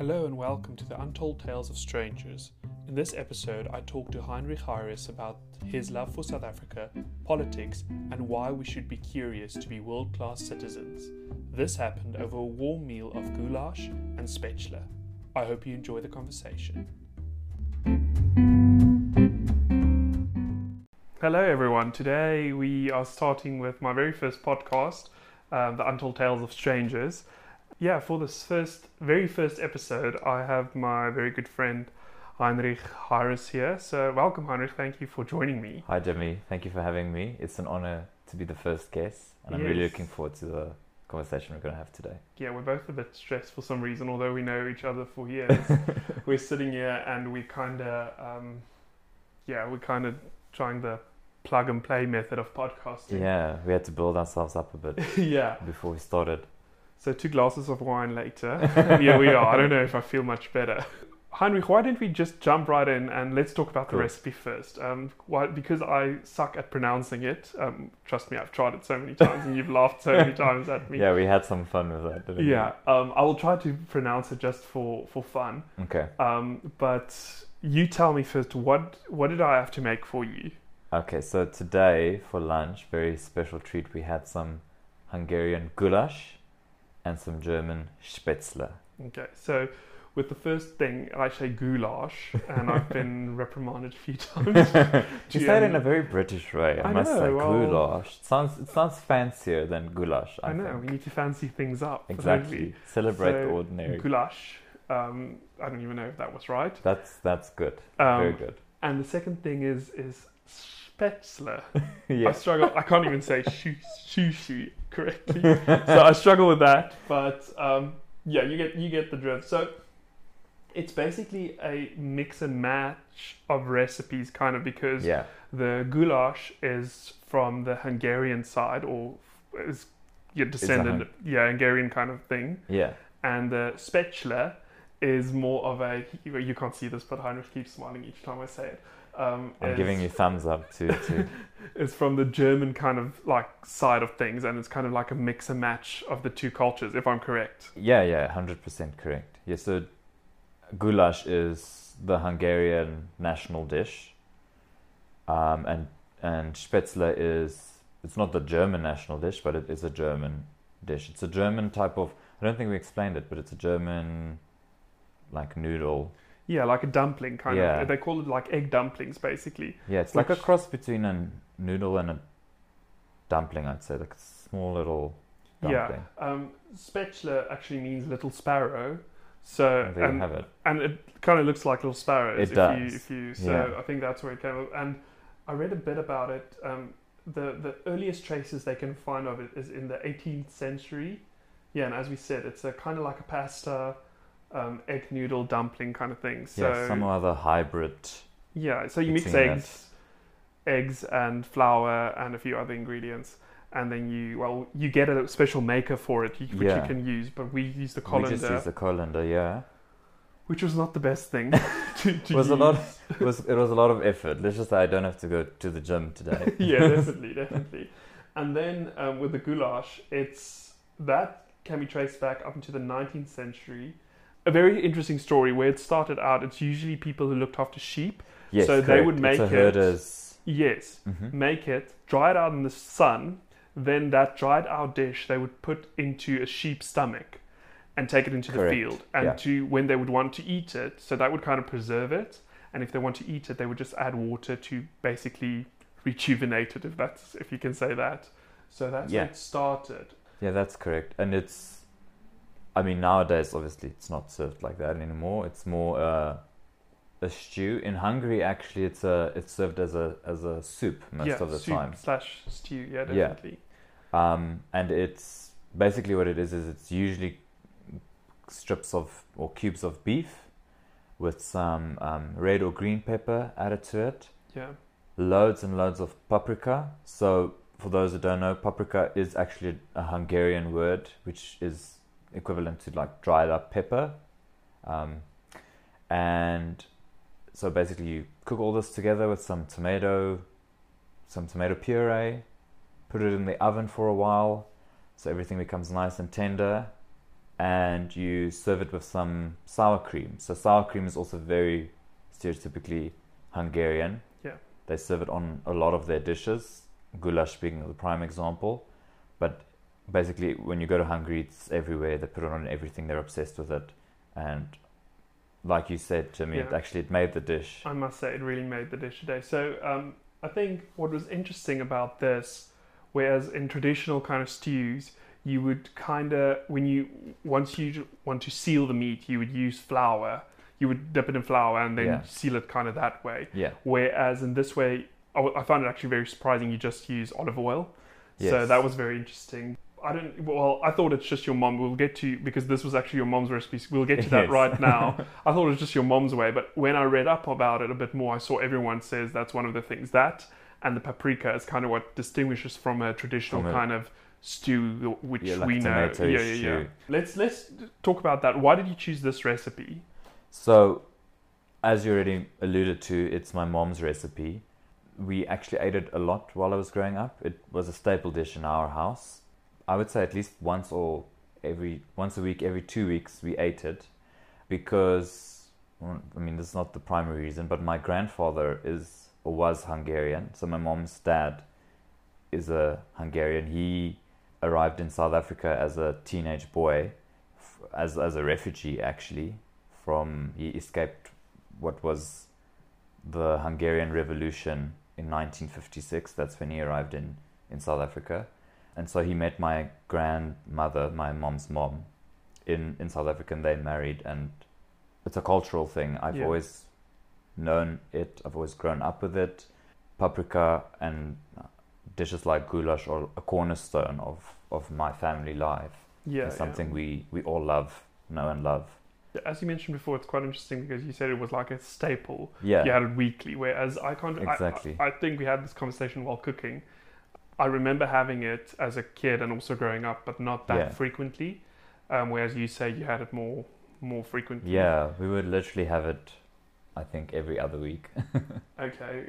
Hello and welcome to the Untold Tales of Strangers. In this episode, I talk to Heinrich Heiriss about his love for South Africa, politics, and why we should be curious to be world-class citizens. This happened over a warm meal of goulash and Spätzle. I hope you enjoy the conversation. Hello everyone. Today we are starting with my very first podcast, The Untold Tales of Strangers. Yeah, for this very first episode, I have my very good friend Heinrich Heiriss here. So welcome, Heinrich. Thank you for joining me. Hi, Jimmy. Thank you for having me. It's an honor to be the first guest, and yes. I'm really looking forward to the conversation we're going to have today. Yeah, we're both a bit stressed for some reason, although we know each other for years. We're sitting here and we're kind of trying the plug and play method of podcasting. Yeah, we had to build ourselves up a bit. Yeah. Before we started. So 2 glasses of wine later, here we are. I don't know if I feel much better. Heinrich, why don't we just jump right in and let's talk about the recipe first. Because I suck at pronouncing it. Trust me, I've tried it so many times and you've laughed so many times at me. Yeah, we had some fun with that, didn't we? Yeah, I will try to pronounce it just for fun. Okay. But you tell me first, what did I have to make for you? Okay, so today for lunch, very special treat, we had some Hungarian goulash and some German Spätzle. Okay, so with the first thing, I say goulash, and I've been reprimanded a few times. You say it in a very British way, I must say. Well, goulash. It sounds fancier than goulash, I think. We need to fancy things up. Exactly. Maybe. Celebrate the ordinary. Goulash. I don't even know if that was right. That's good. Very good. And the second thing is Spätzle. Yeah. I struggle. I can't even say sushi correctly, so I struggle with that. But yeah, you get the drift. So it's basically a mix and match of recipes, kind of, because the goulash is from the Hungarian side, or is your descendant, Hungarian kind of thing. Yeah, and the Spätzle is more of a. You can't see this, but Heinrich keeps smiling each time I say it. I'm giving you thumbs up too. It's from the German kind of like side of things, and it's kind of like a mix and match of the two cultures, if I'm correct. Yeah, 100% correct. Yeah, so goulash is the Hungarian national dish, and Spätzle it's not the German national dish, but it is a German dish. It's a German type of, I don't think we explained it, but it's a German like noodle. Yeah, like a dumpling kind of. They call it like egg dumplings, basically. Yeah, it's like a cross between a noodle and a dumpling, I'd say. Like a small little dumpling. Yeah, Spätzle actually means little sparrow. So there you have it. And it kind of looks like little sparrows. It does. I think that's where it came up. And I read a bit about it. The earliest traces they can find of it is in the 18th century. Yeah, and as we said, it's a kind of like a pasta... egg noodle dumpling kind of thing. So, yeah, some other hybrid. Yeah, so you mix eggs and flour and a few other ingredients, and then you get a special maker for it, which you can use. But we use the colander. We just use the colander, yeah. Which was not the best thing. It was a lot of effort. Let's just say I don't have to go to the gym today. Yeah, definitely. And then with the goulash, that can be traced back up into the 19th century. A very interesting story where it started out. It's usually people who looked after sheep, so correct. They would make herders. Yes, mm-hmm. Make it, dry it out in the sun. Then that dried out dish they would put into a sheep's stomach, and take it into correct. The field. And to when they would want to eat it, so that would kind of preserve it. And if they want to eat it, they would just add water to basically rejuvenate it. If you can say that. So that's where it started. Yeah, that's correct, and it's. I mean, nowadays, obviously, it's not served like that anymore. It's more a stew. In Hungary, actually, it's served as a soup most of the time. /stew, yeah, definitely. Yeah. And it's basically what it is it's usually strips of or cubes of beef with some red or green pepper added to it. Yeah. Loads and loads of paprika. So, for those who don't know, paprika is actually a Hungarian word, which is... equivalent to like dried up pepper, and so basically you cook all this together with some tomato puree, put it in the oven for a while, so everything becomes nice and tender, and you serve it with some sour cream. So sour cream is also very stereotypically Hungarian. Yeah. They serve it on a lot of their dishes, goulash being the prime example. But basically, when you go to Hungary, it's everywhere. They put it on everything. They're obsessed with it. And like you said, Jimmy, yeah, it made the dish. I must say, it really made the dish today. So I think what was interesting about this, whereas in traditional kind of stews, you would kind of, once you want to seal the meat, you would use flour. You would dip it in flour and then seal it kind of that way. Yeah. Whereas in this way, I found it actually very surprising. You just use olive oil. Yes. So that was very interesting. I thought it's just your mom. We'll get to, because this was actually your mom's recipe. We'll get to that right now. I thought it was just your mom's way. But when I read up about it a bit more, I saw everyone says that's one of the things, that and the paprika is kind of what distinguishes from a traditional kind of stew, which we know. Yeah. Let's talk about that. Why did you choose this recipe? So, as you already alluded to, it's my mom's recipe. We actually ate it a lot while I was growing up. It was a staple dish in our house. I would say at least once a week, every 2 weeks we ate it, because this is not the primary reason, but my grandfather was Hungarian. So my mom's dad is a Hungarian. He arrived in South Africa as a teenage boy, as a refugee actually. He escaped what was the Hungarian Revolution in 1956. That's when he arrived in South Africa. And so he met my grandmother, my mom's mom, in South Africa, and they married. And it's a cultural thing. I've always known it. I've always grown up with it. Paprika and dishes like goulash are a cornerstone of my family life. Yeah, it's something we all love, know and love. As you mentioned before, it's quite interesting because you said it was like a staple. Yeah. You had it weekly, whereas I can't... Exactly. I think we had this conversation while cooking. I remember having it as a kid and also growing up, but not that frequently. Whereas you say you had it more frequently. Yeah, we would literally have it, I think, every other week. Okay,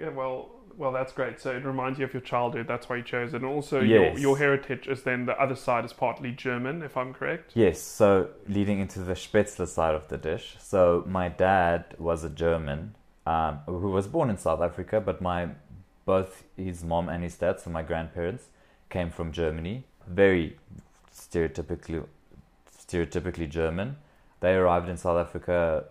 well, that's great. So it reminds you of your childhood. That's why you chose it. And also your heritage is then the other side is partly German, if I'm correct. Yes, so leading into the Spätzle side of the dish. So my dad was a German who was born in South Africa, but both his mom and his dad, so my grandparents, came from Germany. Very stereotypically German. They arrived in South Africa,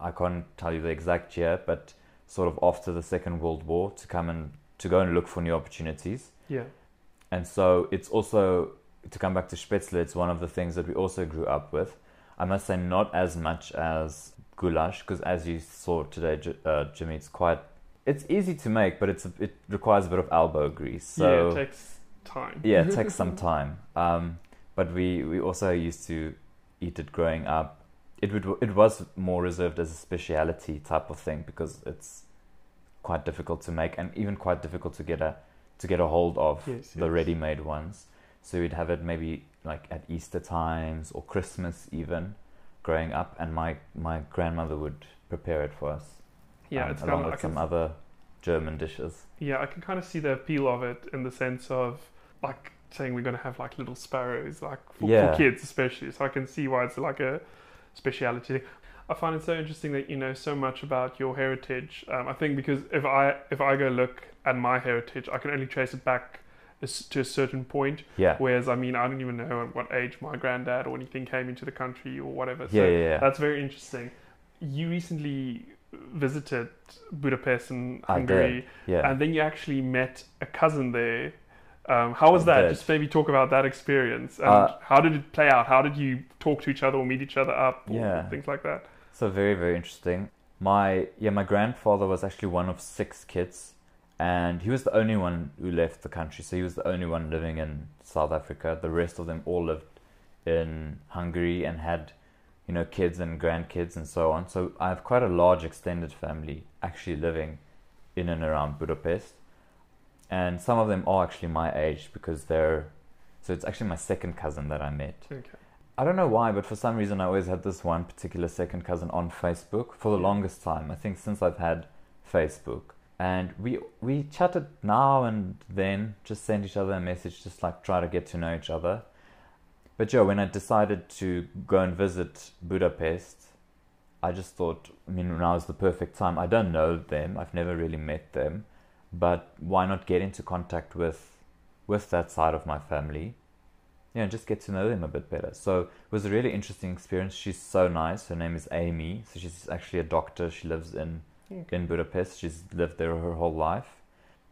I can't tell you the exact year, but sort of after the Second World War, to go and look for new opportunities. Yeah. And so it's also, to come back to Spätzle, it's one of the things that we also grew up with. I must say not as much as goulash, because as you saw today, Jimmy, it's easy to make, but it requires a bit of elbow grease. So, it takes time. Yeah, it takes some time. But we also used to eat it growing up. It was more reserved as a speciality type of thing because it's quite difficult to make and even quite difficult to get a hold of the ready-made ones. So we'd have it maybe like at Easter times or Christmas even growing up, and my grandmother would prepare it for us. Yeah, it's along with some other German dishes. Yeah, I can kind of see the appeal of it in the sense of like saying we're going to have like little sparrows like for kids especially. So I can see why it's like a speciality. I find it so interesting that you know so much about your heritage. I think because if I go look at my heritage, I can only trace it back to a certain point. Yeah. Whereas I don't even know at what age my granddad or anything came into the country or whatever. So that's very interesting. You recently visited Budapest and Hungary, and then you actually met a cousin there. How was that? Just maybe talk about that experience and how did it play out? How did you talk to each other or meet each other up or things like that? So very, very interesting. My grandfather was actually one of 6 kids, and he was the only one who left the country. So he was the only one living in South Africa. The rest of them all lived in Hungary and had kids and grandkids and so on. So I have quite a large extended family actually living in and around Budapest. And some of them are actually my age because so it's actually my second cousin that I met. Okay. I don't know why, but for some reason I always had this one particular second cousin on Facebook for the longest time. I think since I've had Facebook. And we chatted now and then, just sent each other a message, just like try to get to know each other. But yeah, when I decided to go and visit Budapest, I just thought, I mean, now is the perfect time. I don't know them. I've never really met them. But why not get into contact with that side of my family? You know, just get to know them a bit better. So it was a really interesting experience. She's so nice. Her name is Amy. So she's actually a doctor. She lives in Budapest. She's lived there her whole life.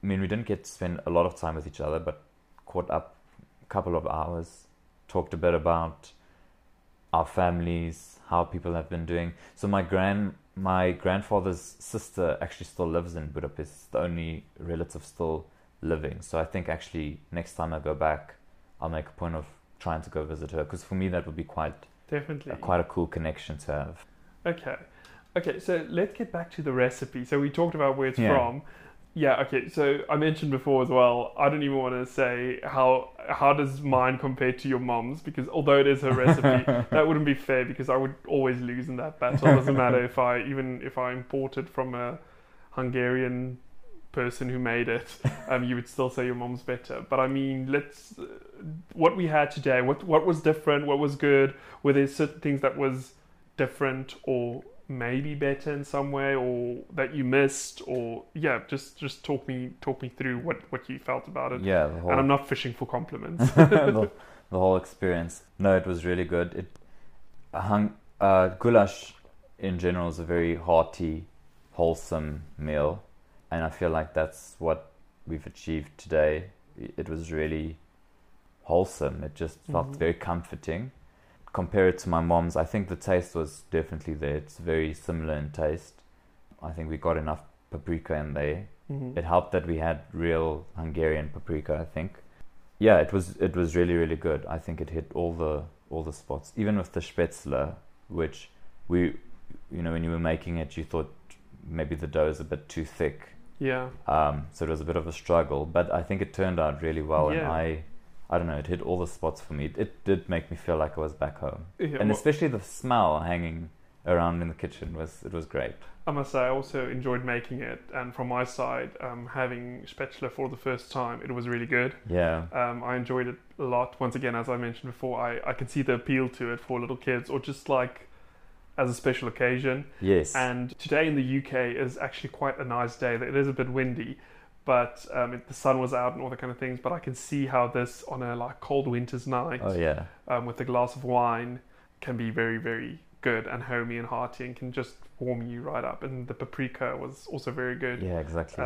I mean, we didn't get to spend a lot of time with each other, but caught up a couple of hours, talked a bit about our families, how people have been doing. So my grandfather's sister actually still lives in Budapest. It's the only relative still living. So I think actually next time I go back, I'll make a point of trying to go visit her, because for me that would be quite a cool connection to have. Okay, so let's get back to the recipe. So we talked about where it's from. Yeah, okay, so I mentioned before as well, I don't even want to say how does mine compare to your mom's, because although it is her recipe, that wouldn't be fair because I would always lose in that battle. It doesn't matter if I import it from a Hungarian person who made it, you would still say your mom's better. But I mean, let's what we had today, what was different, what was good, were there certain things that was different or maybe better in some way, or that you missed, or just talk me through what you felt about it. And I'm not fishing for compliments. the whole experience. No, it was really good. Goulash in general is a very hearty, wholesome meal, and I feel like that's what we've achieved today. It was really wholesome. It just felt very comforting. Compare it to my mom's, I think the taste was definitely there. It's very similar in taste. I think we got enough paprika in there. It helped that we had real Hungarian paprika, I think. Yeah, it was really, really good. I think it hit all the spots. Even with the Spätzle, which we, you know, when you were making it, you thought maybe the dough is a bit too thick. Yeah. So it was a bit of a struggle, but I think it turned out really well, and I don't know, it hit all the spots for me. It did make me feel like I was back home. Yeah, and especially the smell hanging around in the kitchen, was great. I must say, I also enjoyed making it. And from my side, having Spätzle for the first time, it was really good. Yeah. I enjoyed it a lot. Once again, as I mentioned before, I can see the appeal to it for little kids, or just like as a special occasion. Yes. And today in the UK is actually quite a nice day. It is a bit windy, but the sun was out and all that kind of things. But I can see how this, on a like cold winter's night, with a glass of wine, can be very, very good and homey and hearty, and can just warm you right up. And the paprika was also very good. Yeah, exactly.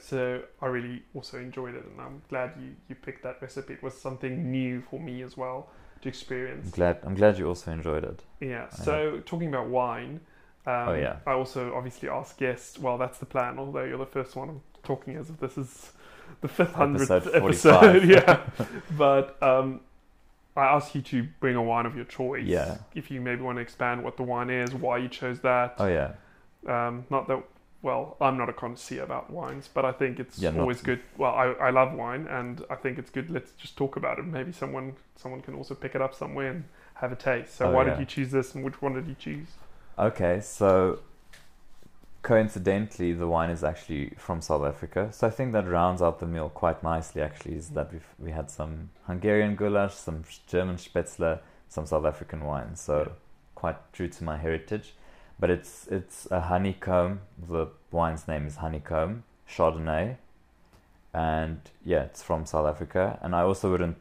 So I really also enjoyed it, and I'm glad you picked that recipe. It was something new for me as well to experience. I'm glad you also enjoyed it. Yeah. So talking about wine. I also obviously ask guests, well, that's the plan, although you're the first one I'm talking as if this is the 500th episode. Yeah. But I ask you to bring a wine of your choice. Yeah. If you maybe want to expand what the wine is, why you chose that. Oh, yeah. I'm not a connoisseur about wines, but I think it's always good. Well, I love wine, and I think it's good. Let's just talk about it. Maybe someone can also pick it up somewhere and have a taste. So why did you choose this, and which one did you choose? Okay, so coincidentally, the wine is actually from South Africa. So I think that rounds out the meal quite nicely, actually, is that we had some Hungarian goulash, some German Spätzle, some South African wine. So quite true to my heritage. But it's a honeycomb. The wine's name is Honeycomb Chardonnay. And it's from South Africa. And I also wouldn't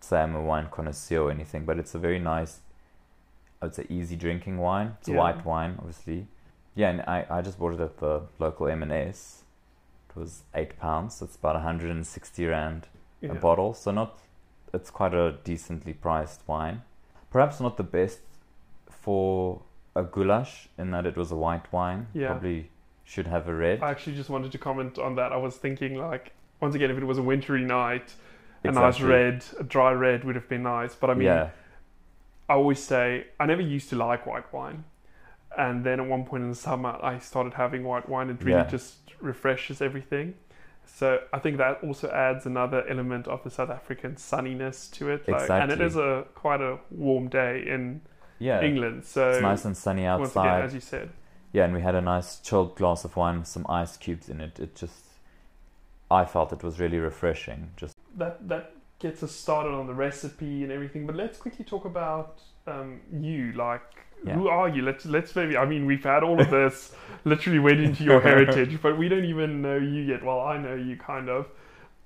say I'm a wine connoisseur or anything, but it's a very nice, I would say, easy drinking wine. It's a white wine, obviously. Yeah, and I just bought it at the local M&S. It was £8, so it's about 160 rand a bottle. So it's quite a decently priced wine. Perhaps not the best for a goulash in that it was a white wine. Yeah. Probably should have a red. I actually just wanted to comment on that. I was thinking, like, once again, if it was a wintry night, nice red, a dry red would have been nice. But I mean... Yeah. I always say, I never used to like white wine. And then at one point in the summer, I started having white wine. It really just refreshes everything. So I think that also adds another element of the South African sunniness to it. Like, exactly. And it is quite a warm day in England. So it's nice and sunny outside. Once again, as you said. Yeah, and we had a nice chilled glass of wine with some ice cubes in it. I felt it was really refreshing. Just that gets us started on the recipe and everything, but let's quickly talk about you. Like, who are you? Let's maybe, I mean, we've had all of this, literally went into your heritage, but we don't even know you yet. Well, I know you kind of,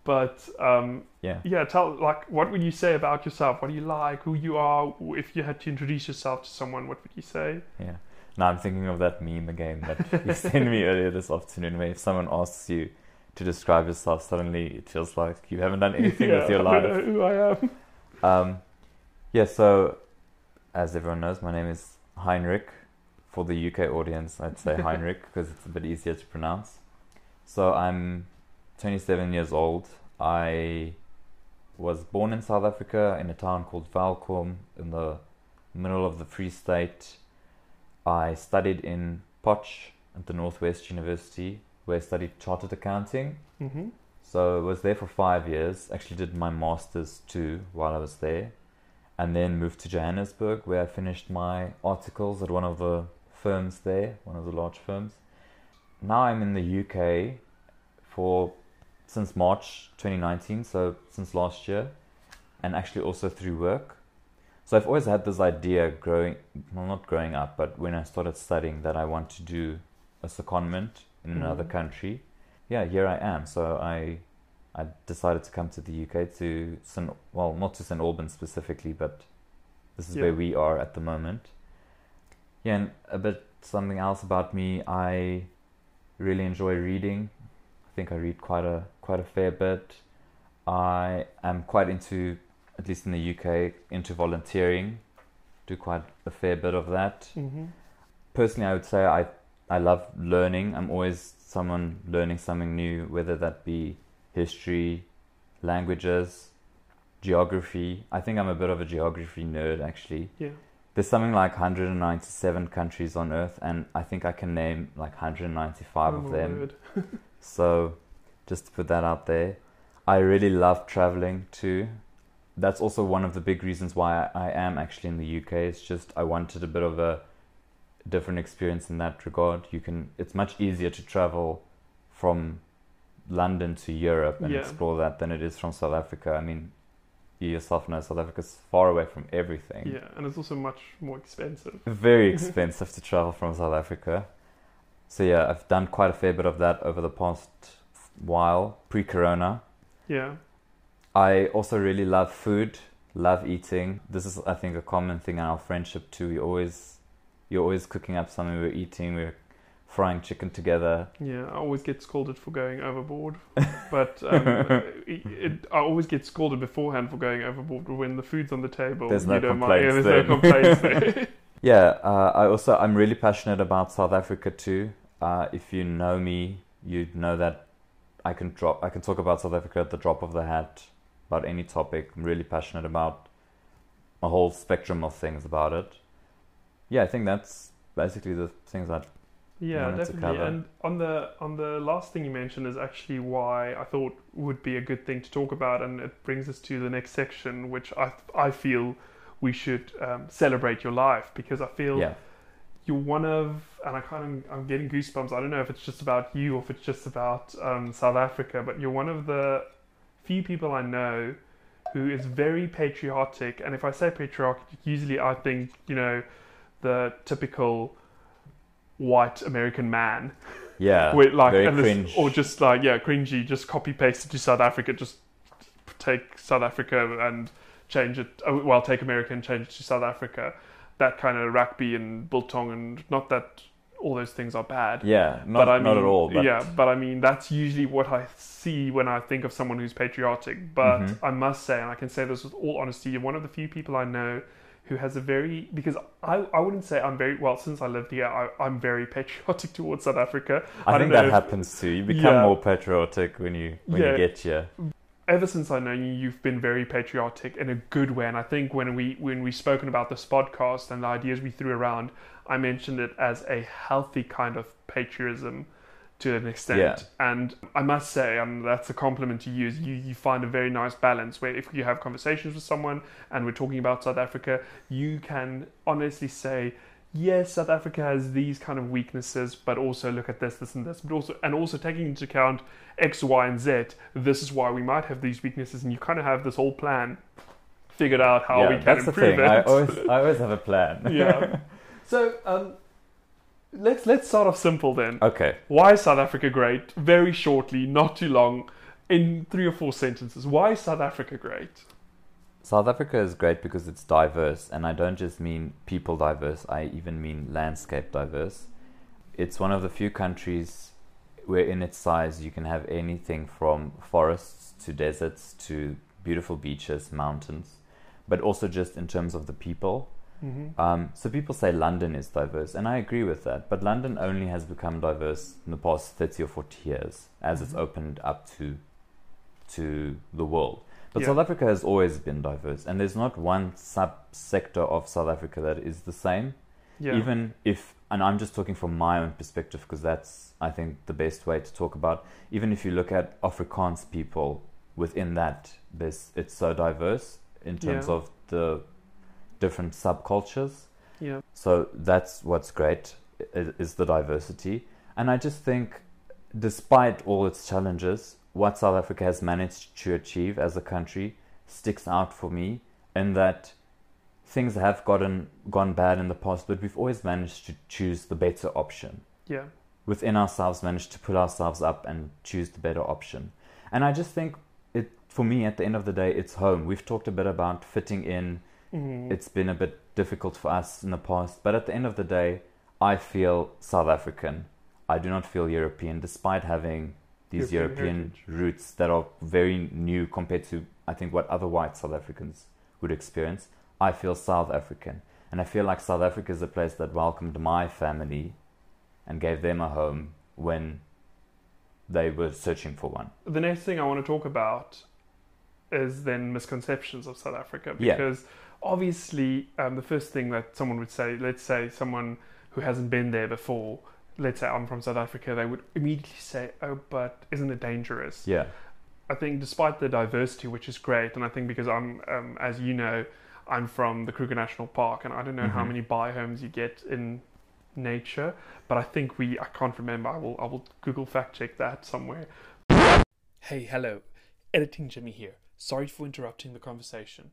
but tell, like, what would you say about yourself? What do you like? Who you are? If you had to introduce yourself to someone, what would you say? Yeah. Now I'm thinking of that meme again that you sent me earlier this afternoon, where if someone asks you to describe yourself, suddenly it feels like you haven't done anything with your life. I know who I am. So as everyone knows, my name is Heinrich. For the UK audience, I'd say Heinrich because it's a bit easier to pronounce. So I'm 27 years old. I was born in South Africa in a town called Valkom in the middle of the Free State. I studied in Potch at the Northwest University, where I studied chartered accounting. Mm-hmm. So I was there for 5 years, actually did my master's too while I was there, and then moved to Johannesburg, where I finished my articles at one of the firms there, one of the large firms. Now I'm in the UK since March 2019, so since last year, and actually also through work. So I've always had this idea when I started studying, that I want to do a secondment in another country. Yeah, here I am. So I decided to come to the UK to not to St Albans specifically, but this is where we are at the moment. Yeah, and a bit something else about me. I really enjoy reading. I think I read quite a fair bit. I am quite into, at least in the UK, into volunteering, do quite a fair bit of that. Mm-hmm. Personally, I would say I love learning. I'm always someone learning something new, whether that be history, languages, geography. I think I'm a bit of a geography nerd, actually. Yeah. There's something like 197 countries on Earth, and I think I can name like 195 of them. So just to put that out there. I really love traveling too. That's also one of the big reasons why I am actually in the UK. It's just I wanted a bit of a different experience in that regard. It's much easier to travel from London to Europe and explore that than it is from South Africa. I mean, you yourself know South Africa's far away from everything. Yeah, and it's also much more expensive. Very expensive to travel from South Africa. So yeah, I've done quite a fair bit of that over the past while, pre-corona. Yeah. I also really love food, love eating. This is, I think, a common thing in our friendship too. You're always cooking up something, we're eating, we're frying chicken together. Yeah, I always get scolded for going overboard. But I always get scolded beforehand for going overboard. When the food's on the table, there's no complaints there. There's no complaints there. Yeah, I'm really passionate about South Africa too. If you know me, you'd know that I can talk about South Africa at the drop of the hat, about any topic. I'm really passionate about a whole spectrum of things about it. Yeah, I think that's basically the things I'd wanted to cover. And on the last thing you mentioned is actually why I thought would be a good thing to talk about, and it brings us to the next section, which I feel we should celebrate your life, because I feel you're one of, and I'm getting goosebumps. I don't know if it's just about you or if it's just about South Africa, but you're one of the few people I know who is very patriotic. And if I say patriotic, usually I think, the typical white American man. Yeah, with like, very cringe. Or just like, cringy, just copy-pasted to South Africa, just take South Africa and change it, take America and change it to South Africa. That kind of rugby and biltong, and not that all those things are bad. Yeah, not at all. But... yeah, but I mean, that's usually what I see when I think of someone who's patriotic. But I must say, and I can say this with all honesty, you're one of the few people I know who has because I wouldn't say I'm very, well, since I lived here, I'm very patriotic towards South Africa. I think that happens too. You become more patriotic when you get here. Ever since I know you, you've been very patriotic in a good way. And I think when we spoken about this podcast and the ideas we threw around, I mentioned it as a healthy kind of patriotism to an extent. Yeah. And I must say, that's a compliment to you, is you find a very nice balance where if you have conversations with someone and we're talking about South Africa, you can honestly say yes, South Africa has these kind of weaknesses, but also look at this, this and this, but also, and also taking into account X, Y, and Z, this is why we might have these weaknesses, and you kind of have this whole plan figured out how we can improve it. That's the thing, I always have a plan. Yeah. So, let's start off simple then. Okay. Why is South Africa great? Very shortly, not too long, in 3 or 4 sentences. Why is South Africa great? South Africa is great because it's diverse, and I don't just mean people diverse, I even mean landscape diverse. It's one of the few countries where in its size you can have anything from forests to deserts to beautiful beaches, mountains, but also just in terms of the people. Mm-hmm. So people say London is diverse, and I agree with that, but London only has become diverse in the past 30 or 40 years as it's opened up to the world. But South Africa has always been diverse, and there's not one sub-sector of South Africa that is the same. Yeah. Even if, and I'm just talking from my own perspective because that's, I think, the best way to talk about, even if you look at Afrikaans people within that, it's so diverse in terms of the different subcultures. Yeah. So that's what's great, is the diversity. And I just think, despite all its challenges, what South Africa has managed to achieve as a country sticks out for me, in that things have gone bad in the past, but we've always managed to choose the better option. Yeah. Within ourselves, managed to pull ourselves up and choose the better option. And I just think, it for me, at the end of the day, it's home. We've talked a bit about fitting in. Mm-hmm. It's been a bit difficult for us in the past, but at the end of the day, I feel South African. I do not feel European, despite having these European roots that are very new compared to, I think, what other white South Africans would experience. I feel South African. And I feel like South Africa is a place that welcomed my family and gave them a home when they were searching for one. The next thing I want to talk about is then misconceptions of South Africa. Because obviously, the first thing that someone would say, let's say someone who hasn't been there before, let's say I'm from South Africa, they would immediately say, oh, but isn't it dangerous? Yeah. I think despite the diversity, which is great, and I think because I'm, as you know, I'm from the Kruger National Park, and I don't know how many biomes you get in nature, but I think I can't remember, I will Google fact check that somewhere. Hey, hello, Editing Jimmy here. Sorry for interrupting the conversation.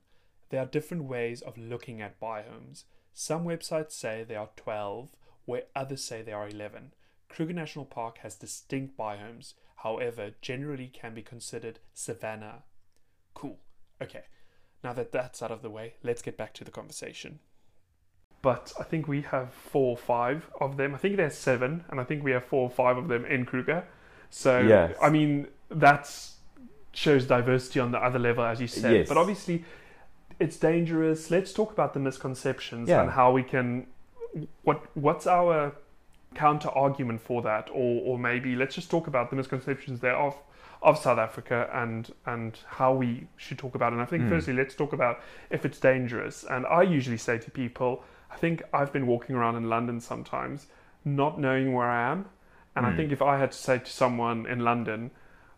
There are different ways of looking at biomes. Some websites say they are 12, where others say they are 11. Kruger National Park has distinct biomes, however, generally can be considered savanna. Cool. Okay, now that that's out of the way, let's get back to the conversation. But I think we have 4 or 5 of them. I think there's 7, and I think we have 4 or 5 of them in Kruger. So, yes. I mean, that shows diversity on the other level, as you said. Yes. But obviously, it's dangerous. Let's talk about the misconceptions and how we can... What's our counter argument for that, or maybe let's just talk about the misconceptions there of South Africa and how we should talk about it. And I think firstly, let's talk about if it's dangerous. And I usually say to people, I think I've been walking around in London sometimes, not knowing where I am. And I think if I had to say to someone in London,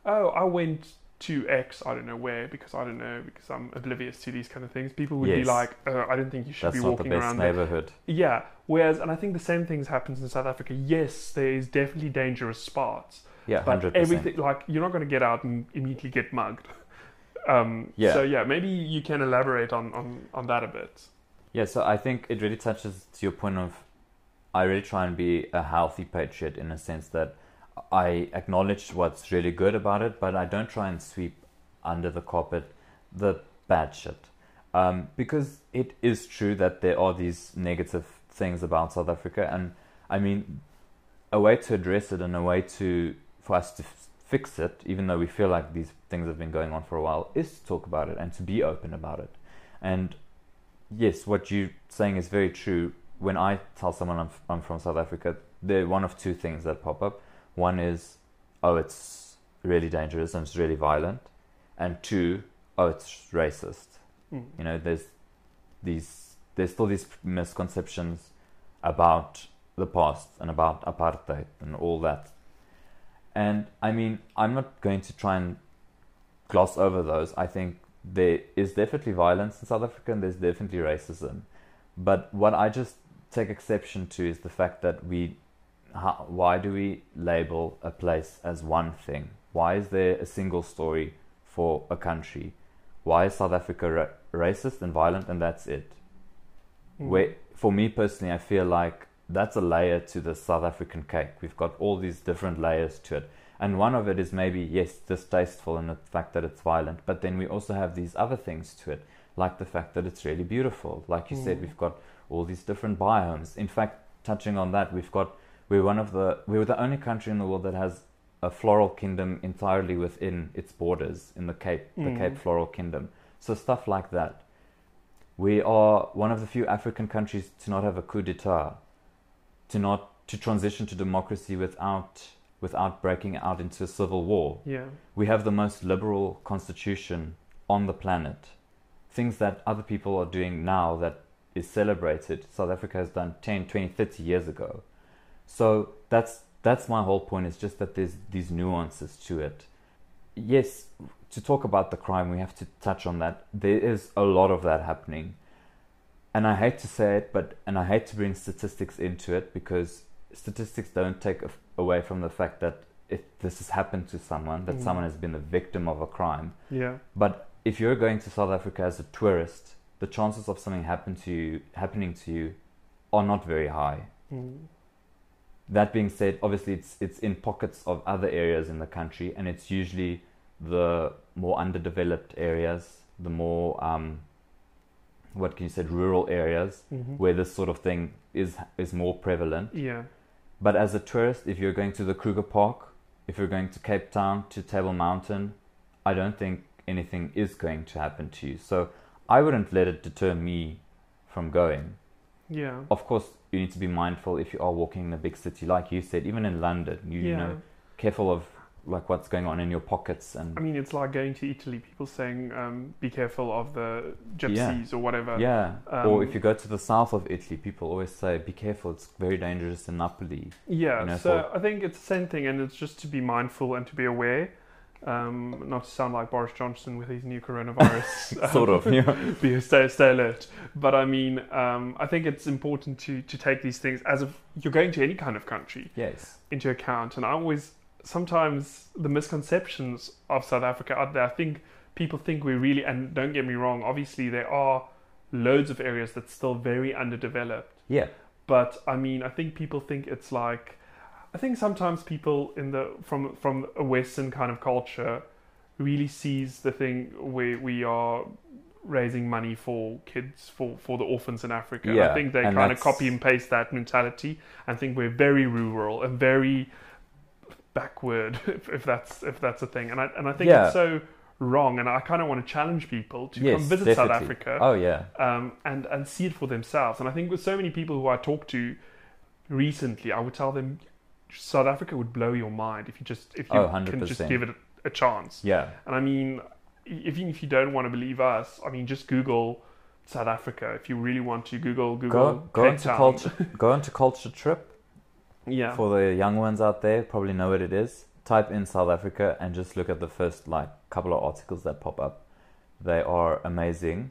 oh, I went to X, I don't know where, because I'm oblivious to these kind of things, people would be like, oh, I don't think you should be walking around there. That's not the best neighborhood. Yeah, whereas, and I think the same things happens in South Africa. Yes, there is definitely dangerous spots. Yeah, but 100%. Everything, like, you're not going to get out and immediately get mugged. So yeah, maybe you can elaborate on that a bit. Yeah, so I think it really touches to your point of, I really try and be a healthy patriot in a sense that I acknowledge what's really good about it, but I don't try and sweep under the carpet the bad shit. Because it is true that there are these negative things about South Africa, and I mean, a way to address it and a way for us to fix it, even though we feel like these things have been going on for a while, is to talk about it and to be open about it. And yes, what you're saying is very true. When I tell someone I'm from South Africa, there are one of two things that pop up. One is, oh, it's really dangerous and it's really violent. And 2, oh, it's racist. Mm. You know, there's still these misconceptions about the past and about apartheid and all that. And, I mean, I'm not going to try and gloss over those. I think there is definitely violence in South Africa and there's definitely racism. But what I just take exception to is the fact that why do we label a place as one thing? Why is there a single story for a country? Why is South Africa racist and violent and that's it? Where, for me personally, I feel like that's a layer to the South African cake. We've got all these different layers to it. And one of it is maybe, yes, distasteful and the fact that it's violent, but then we also have these other things to it, like the fact that it's really beautiful. Like you said, we've got all these different biomes. In fact, touching on that, we're the only country in the world that has a floral kingdom entirely within its borders in the Cape Floral Kingdom. So stuff like that. We are one of the few African countries to not have a coup d'etat, to transition to democracy without breaking out into a civil war. Yeah. We have the most liberal constitution on the planet. Things that other people are doing now that is celebrated, South Africa has done 10, 20, 30 years ago. So that's my whole point, is just that there's these nuances to it. Yes, to talk about the crime, we have to touch on that. There is a lot of that happening. And I hate to say it, and I hate to bring statistics into it, because statistics don't take away from the fact that if this has happened to someone, that someone has been the victim of a crime. Yeah. But if you're going to South Africa as a tourist, the chances of something happening to you are not very high. That being said, obviously it's in pockets of other areas in the country, and it's usually the more underdeveloped areas, the more rural areas where this sort of thing is more prevalent. Yeah. But as a tourist, if you're going to the Kruger Park, if you're going to Cape Town, to Table Mountain, I don't think anything is going to happen to you. So I wouldn't let it deter me from going. Yeah. Of course, you need to be mindful if you are walking in a big city, like you said, even in London, you know, careful of like what's going on in your pockets. And I mean, it's like going to Italy, people saying, be careful of the gypsies or whatever. Yeah. Or if you go to the south of Italy, people always say, be careful, it's very dangerous in Napoli. Yeah. You know, so I think it's the same thing, and it's just to be mindful and to be aware. Not to sound like Boris Johnson with his new coronavirus. Sort of, yeah. Stay alert. But I mean, I think it's important to take these things, as if you're going to any kind of country, yes, into account. And I always, sometimes the misconceptions of South Africa out there, I think people think we really, and don't get me wrong, obviously there are loads of areas that's still very underdeveloped. Yeah. But I mean, I think people think it's like, I think sometimes people from a Western kind of culture really sees the thing where we are raising money for kids, for the orphans in Africa. Yeah, I think they kind of copy and paste that mentality and think we're very rural and very backward, if that's a thing. And I think it's so wrong, and I kind of want to challenge people to come visit definitely. South Africa. Oh yeah. And see it for themselves. And I think with so many people who I talk to recently, I would tell them South Africa would blow your mind if you 100%. Can just give it a chance. Yeah. And I mean, even if you don't want to believe us, I mean, just Google South Africa. If you really want to, go into Culture Trip. Yeah. For the young ones out there, probably know what it is. Type in South Africa and just look at the first couple of articles that pop up. They are amazing.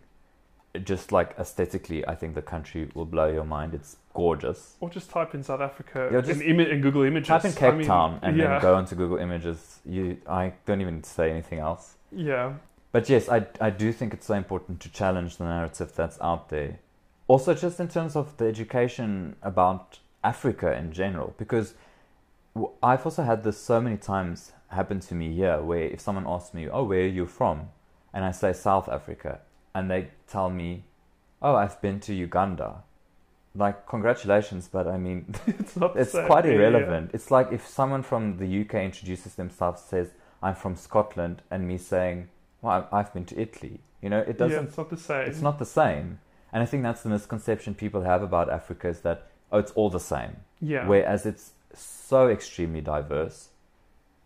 Just aesthetically, I think the country will blow your mind. It's gorgeous. Or just type in South Africa in Google Images. Type in Cape Town and then go onto Google Images. I don't even say anything else. Yeah. But yes, I do think it's so important to challenge the narrative that's out there. Also, just in terms of the education about Africa in general, because I've also had this so many times happen to me here, where if someone asks me, oh, where are you from? And I say South Africa. And they tell me, oh, I've been to Uganda. Like, congratulations, but I mean, it's quite irrelevant. Yeah. It's like if someone from the UK introduces themselves, says, I'm from Scotland, and me saying, well, I've been to Italy. You know, it doesn't... Yeah, it's not the same. It's not the same. And I think that's the misconception people have about Africa, is that, oh, it's all the same. Yeah. Whereas it's so extremely diverse.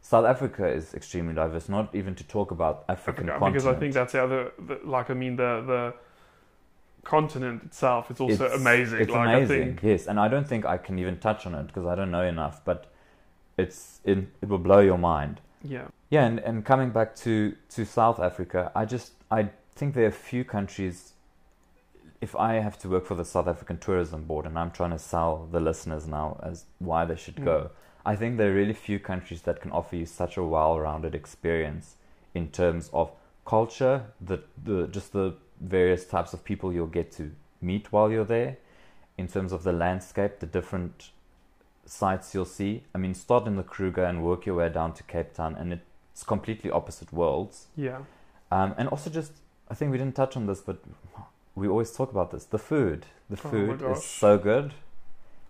South Africa is extremely diverse, not even to talk about Africa, continent. Because I think that's the other, the continent itself is also amazing. It's amazing, I think. Yes. And I don't think I can even touch on it because I don't know enough, but it will blow your mind. Yeah. Yeah, and coming back to South Africa, I think there are a few countries if I have to work for the South African Tourism Board and I'm trying to sell the listeners now as why they should go, I think there are really few countries that can offer you such a well-rounded experience in terms of culture, just the various types of people you'll get to meet while you're there, in terms of the landscape, the different sites you'll see. I mean, start in the Kruger and work your way down to Cape Town, and it's completely opposite worlds. Yeah. And also just, I think we didn't touch on this, but we always talk about this. The food. The food is so good.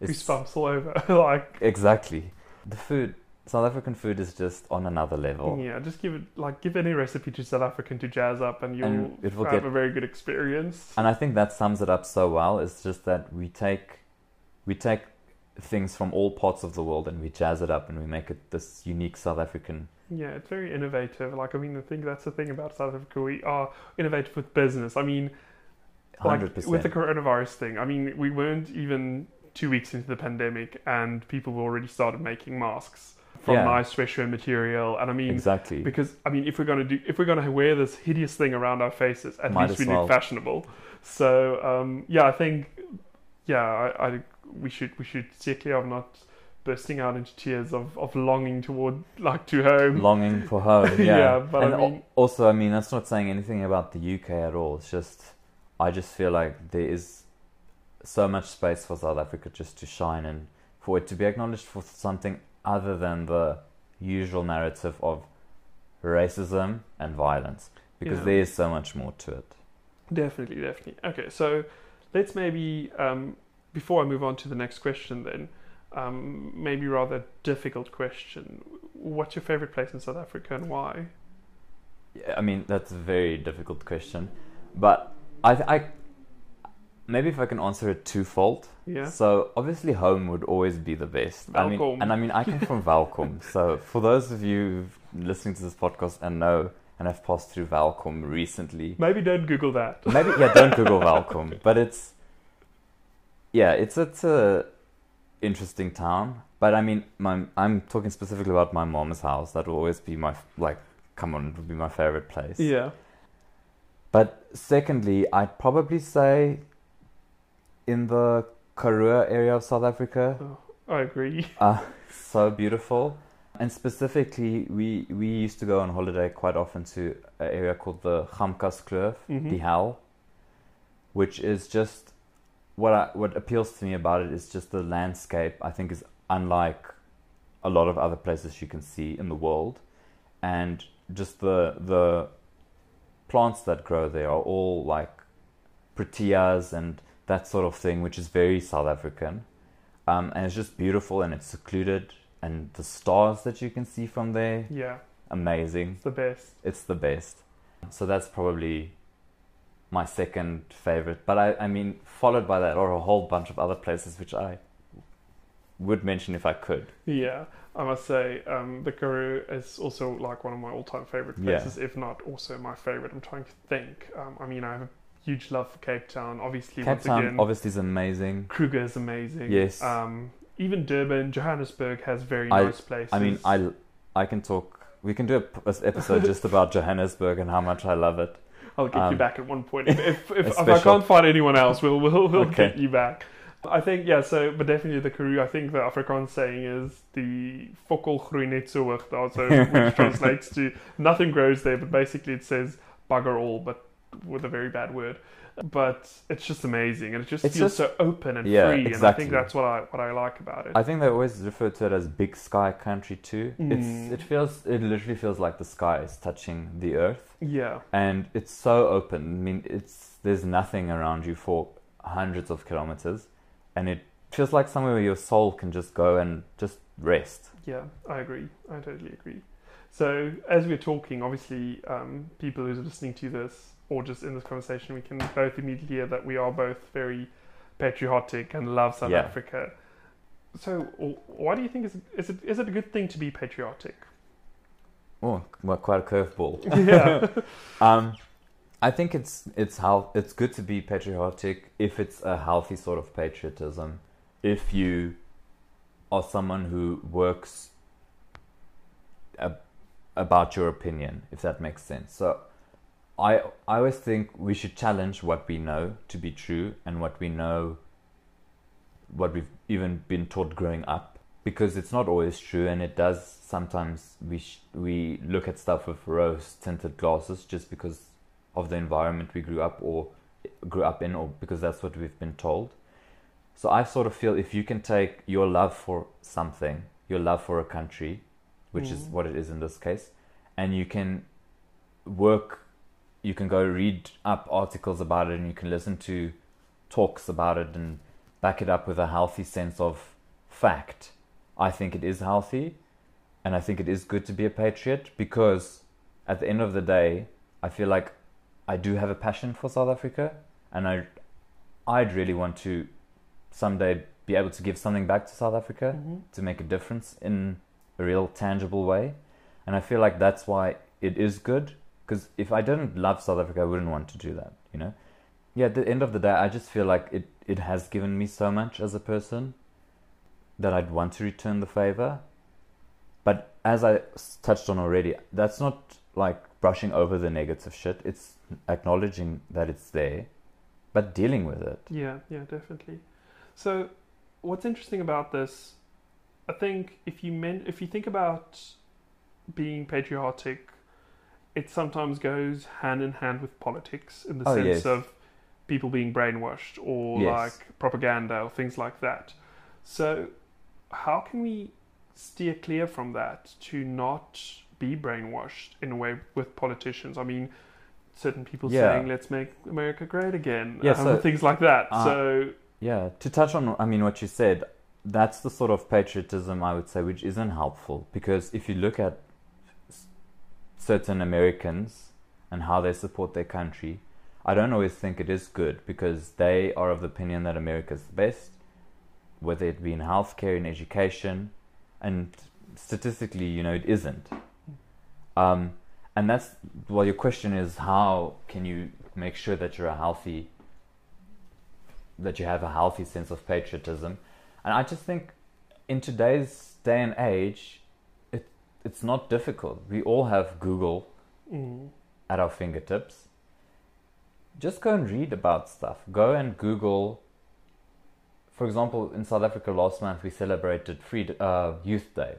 Goosebumps all over. Like, exactly. The food, South African food is just on another level. Yeah, just give any recipe to South African to jazz up and you'll have a very good experience. And I think that sums it up so well. It's just that we take things from all parts of the world and we jazz it up and we make it this unique South African. Yeah, it's very innovative. Like, I mean, I think that's the thing about South Africa. We are innovative with business. I mean, 100%. Like with the coronavirus thing, I mean, we weren't even 2 weeks into the pandemic and people already started making masks from nice Szechuan material. And I mean, exactly, because I mean, if we're going to wear this hideous thing around our faces, at least we look fashionable. So I think we should certainly have not bursting out into tears of longing to home. Longing for home, yeah. Yeah, but and I mean, that's not saying anything about the UK at all. It's just, I just feel like there is so much space for South Africa just to shine and for it to be acknowledged for something other than the usual narrative of racism and violence, because there is so much more to it. Definitely. Okay, so let's maybe, before I move on to the next question then, maybe rather difficult question. What's your favorite place in South Africa and why? Yeah, I mean, that's a very difficult question, but I maybe if I can answer it twofold. Yeah. So obviously home would always be the best. Valkom. I mean, I come from Valkom. So for those of you listening to this podcast and know and have passed through Valkom recently, maybe don't Google that. Don't Google Valkom. But it's a interesting town. But I mean, I'm talking specifically about my mom's house. That will always be it would be my favorite place. Yeah. But secondly, I'd probably say in the Karoo area of South Africa. Oh, I agree. So beautiful. And specifically, we used to go on holiday quite often to an area called the Hamkaskloof, the Hal, which is just, what appeals to me about it is just the landscape, I think, is unlike a lot of other places you can see in the world. And just the plants that grow there are all like proteas and that sort of thing, which is very South African, and it's just beautiful and it's secluded, and the stars that you can see from there, amazing. It's the best. So that's probably my second favorite, but I mean followed by that are a whole bunch of other places which I would mention if I could. Yeah, I must say, the Karoo is also like one of my all-time favorite places, if not also my favorite. I'm trying to think. I mean, I have a huge love for Cape Town. Obviously, Cape Town is amazing. Kruger is amazing. Yes. Even Durban, Johannesburg has very nice places. I mean, I can talk. We can do an episode just about Johannesburg and how much I love it. I'll get you back at one point if I can't find anyone else. We'll get you back. I think, but definitely the Karoo. I think the Afrikaans saying is the fokol groei net so hoog daar, which translates to nothing grows there, but basically it says bugger all, but with a very bad word. But it's just amazing, and it feels so open and free, exactly. And I think that's what I like about it. I think they always refer to it as big sky country too. It literally feels like the sky is touching the earth. Yeah. And it's so open. I mean, there's nothing around you for hundreds of kilometers. And it feels like somewhere where your soul can just go and just rest. Yeah, I agree. I totally agree. So as we're talking, obviously, people who are listening to this or just in this conversation, we can both immediately hear that we are both very patriotic and love South Africa. So why do you think is it a good thing to be patriotic? Oh, well, quite a curveball. Yeah. I think it's good to be patriotic if it's a healthy sort of patriotism. If you are someone who works about your opinion, if that makes sense. So I always think we should challenge what we know to be true and what we know, what we've even been taught growing up, because it's not always true, and it does sometimes we look at stuff with rose tinted glasses just because of the environment we grew up in, or because that's what we've been told. So I sort of feel if you can take your love for something, your love for a country, which is what it is in this case, and you can work, you can go read up articles about it, and you can listen to talks about it and back it up with a healthy sense of fact. I think it is healthy, and I think it is good to be a patriot, because at the end of the day, I feel like I do have a passion for South Africa, and I'd really want to someday be able to give something back to South Africa, to make a difference in a real tangible way. And I feel like that's why it is good, because if I didn't love South Africa, I wouldn't want to do that, you know? Yeah, at the end of the day, I just feel like it has given me so much as a person that I'd want to return the favor. But as I touched on already, that's not like brushing over the negative shit. It's acknowledging that it's there, but dealing with it. Yeah, definitely. So what's interesting about this, I think if you think about being patriotic, it sometimes goes hand in hand with politics in the sense of people being brainwashed or like propaganda or things like that. So how can we steer clear from that to not be brainwashed in a way with politicians? I mean, certain people saying, let's make America great again, things like that. To touch on, I mean, what you said, that's the sort of patriotism, I would say, which isn't helpful, because if you look at certain Americans and how they support their country, I don't always think it is good, because they are of the opinion that America's the best, whether it be in healthcare, in education, and statistically, you know, it isn't. And that's, well, your question is, how can you make sure that you have a healthy sense of patriotism? And I just think in today's day and age, it's not difficult. We all have Google at our fingertips. Just go and read about stuff. Go and Google. For example, in South Africa last month, we celebrated Youth Day.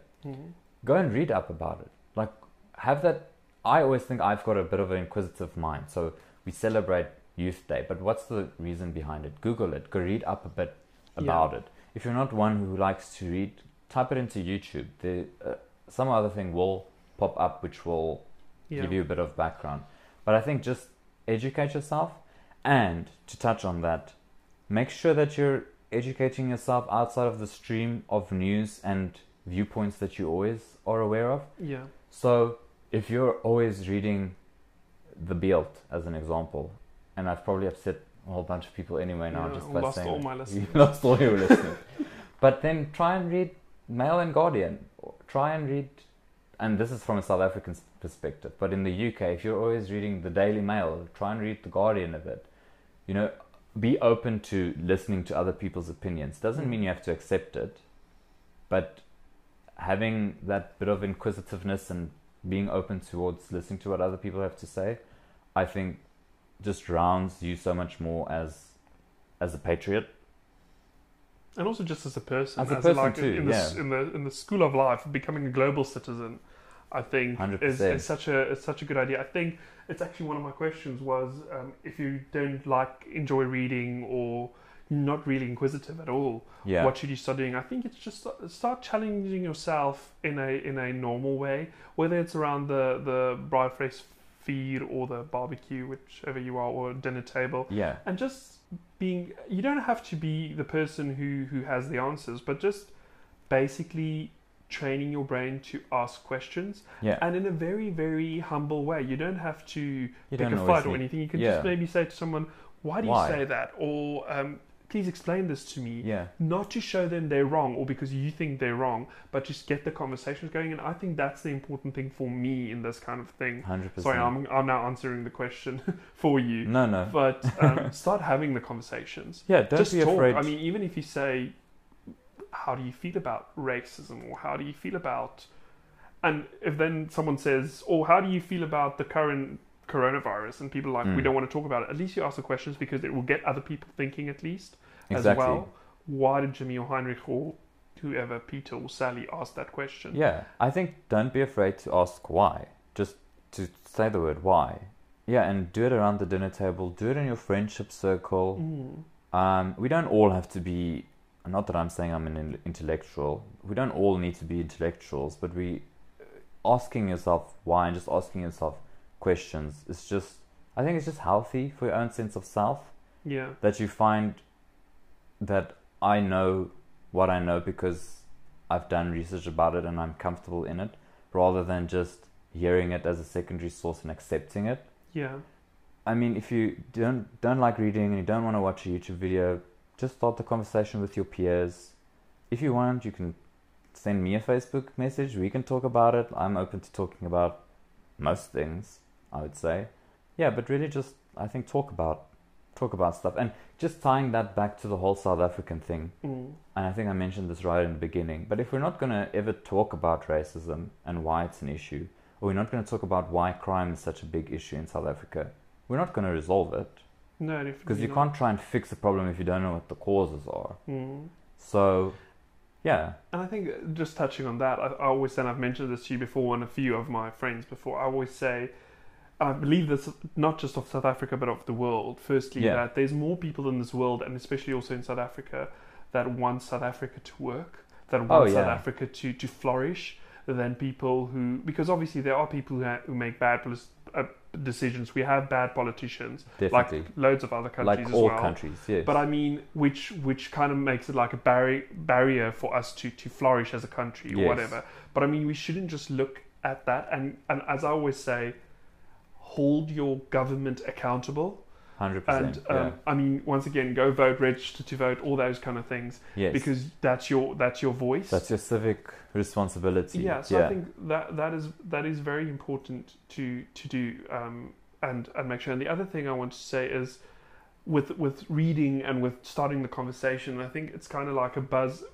Go and read up about it. Like, have that. I always think I've got a bit of an inquisitive mind. So we celebrate Youth Day, but what's the reason behind it? Google it. Go read up a bit about it. If you're not one who likes to read, type it into YouTube. Some other thing will pop up which will give you a bit of background. But I think just educate yourself, and to touch on that, make sure that you're educating yourself outside of the stream of news and viewpoints that you always are aware of. Yeah. So if you're always reading The Beeld, as an example, and I've probably upset a whole bunch of people anyway now, just by saying all my listeners. You lost all your listeners. But then try and read Mail and Guardian. Try and read, and this is from a South African perspective, but in the UK, if you're always reading the Daily Mail, try and read The Guardian a bit. You know, be open to listening to other people's opinions. Doesn't mean you have to accept it, but having that bit of inquisitiveness and being open towards listening to what other people have to say, I think just rounds you so much more as a patriot. And also just as a person. As a person, like, too, in the School of Life, becoming a global citizen, I think, is such a good idea. I think it's actually one of my questions was, if you don't enjoy reading or not really inquisitive at all, what should you start doing? I think it's just start challenging yourself in a normal way, whether it's around the Braaivrys feed or the barbecue, whichever you are, or dinner table. Yeah. And just being, you don't have to be the person who has the answers, but just basically training your brain to ask questions. Yeah. And in a very, very humble way. You don't have to pick a fight or anything. You can just maybe say to someone, why do you say that? Or please explain this to me. Yeah. Not to show them they're wrong or because you think they're wrong, but just get the conversations going. And I think that's the important thing for me in this kind of thing. 100%. Sorry, I'm now answering the question for you. No. But start having the conversations. Yeah, don't just be afraid. I mean, even if you say, how do you feel about racism? Or how do you feel about... And if then someone says, how do you feel about the current coronavirus and people like, we don't want to talk about it. At least you ask the questions because it will get other people thinking at least as well. Why did Jimmy or Heinrich or whoever, Peter or Sally, ask that question? Yeah, I think don't be afraid to ask why. Just to say the word why. Yeah, and do it around the dinner table. Do it in your friendship circle. We don't all have to be, not that I'm saying I'm an intellectual. We don't all need to be intellectuals, but asking yourself why and just asking yourself questions. It's just, I think it's just healthy for your own sense of self. Yeah. That you find that I know what I know because I've done research about it and I'm comfortable in it, rather than just hearing it as a secondary source and accepting it. Yeah. I mean, if you don't like reading and you don't want to watch a YouTube video, just start the conversation with your peers. If you want, you can send me a Facebook message. We can talk about it. I'm open to talking about most things, I would say. Yeah, but really just, I think, talk about stuff. And just tying that back to the whole South African thing, and I think I mentioned this right in the beginning, but if we're not going to ever talk about racism and why it's an issue, or we're not going to talk about why crime is such a big issue in South Africa, we're not going to resolve it. No, because you can't try and fix a problem if you don't know what the causes are. So, yeah. And I think just touching on that, I always say, and I've mentioned this to you before and a few of my friends before, I always say, I believe this not just of South Africa but of the world. Firstly, that there's more people in this world, and especially also in South Africa, that want South Africa to work, that want South Africa to flourish, than people who, because obviously there are people who make bad decisions. We have bad politicians, like loads of other countries, like all countries, yes. But I mean, which kind of makes it like a barrier for us to flourish as a country or whatever. But I mean, we shouldn't just look at that, and as I always say, hold your government accountable. 100%. And I mean, once again, go vote, register to vote, all those kind of things. Yes. Because that's your voice. That's your civic responsibility. Yeah. So I think that is very important to do and make sure. And the other thing I want to say is with reading and with starting the conversation. I think it's kind of like a buzzword,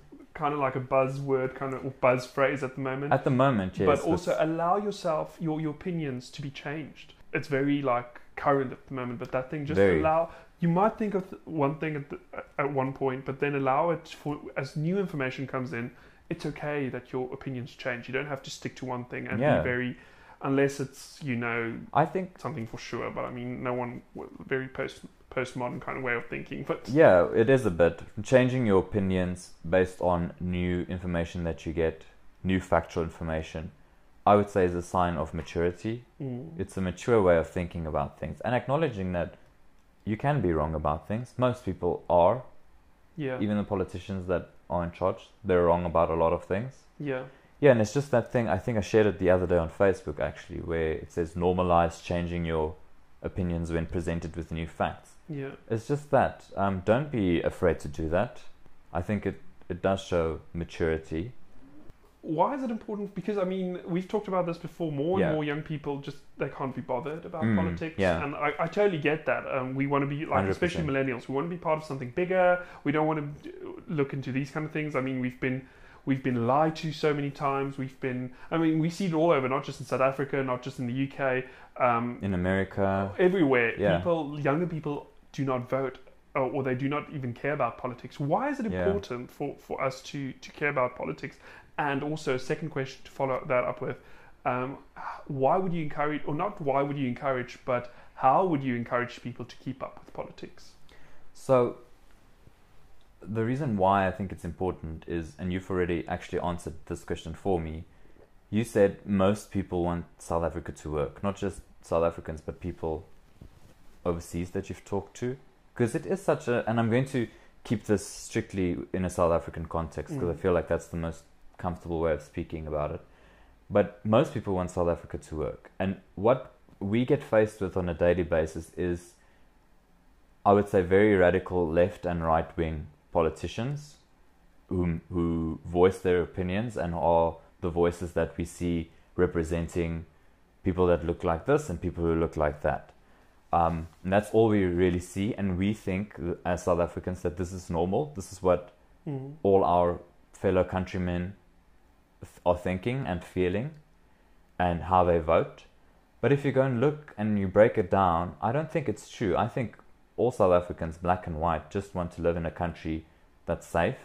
kind of, or buzz phrase at the moment. At the moment, yes. But also allow yourself your opinions to be changed. It's very like current at the moment, but that thing just allow, you might think of one thing at one point, but then allow it for, as new information comes in, it's okay that your opinions change. You don't have to stick to one thing and be very, unless it's, you know, I think something for sure, but I mean, no one, very postmodern kind of way of thinking, but yeah, it is a bit changing your opinions based on new information that you get, new factual information. I would say is a sign of maturity. It's a mature way of thinking about things and acknowledging that you can be wrong about things. Most people are. Yeah. Even the politicians that are in charge, they're wrong about a lot of things. Yeah. Yeah, and it's just that thing, I think I shared it the other day on Facebook actually, where it says normalize changing your opinions when presented with new facts. Yeah. It's just that. Don't be afraid to do that. I think it does show maturity. Why is it important? Because, I mean, we've talked about this before. More and more young people, just they can't be bothered about politics. Yeah. And I totally get that. We want to be, like, 100%. Especially millennials, we want to be part of something bigger. We don't want to look into these kind of things. I mean, we've been lied to so many times. We see it all over, not just in South Africa, not just in the UK. In America. Everywhere. Yeah. Younger people do not vote. Or they do not even care about politics. Why is it important for us to care about politics? And also, second question to follow that up with, how would you encourage people to keep up with politics? So, the reason why I think it's important is, and you've already actually answered this question for me, you said most people want South Africa to work, not just South Africans, but people overseas that you've talked to. Because it is such a... And I'm going to keep this strictly in a South African context because I feel like that's the most comfortable way of speaking about it. But most people want South Africa to work. And what we get faced with on a daily basis is, I would say, very radical left and right-wing politicians who voice their opinions and are the voices that we see representing people that look like this and people who look like that. And that's all we really see, and we think as South Africans that this is normal. This is what all our fellow countrymen are thinking and feeling and how they vote. But if you go and look and you break it down, I don't think it's true. I think all South Africans, black and white, just want to live in a country that's safe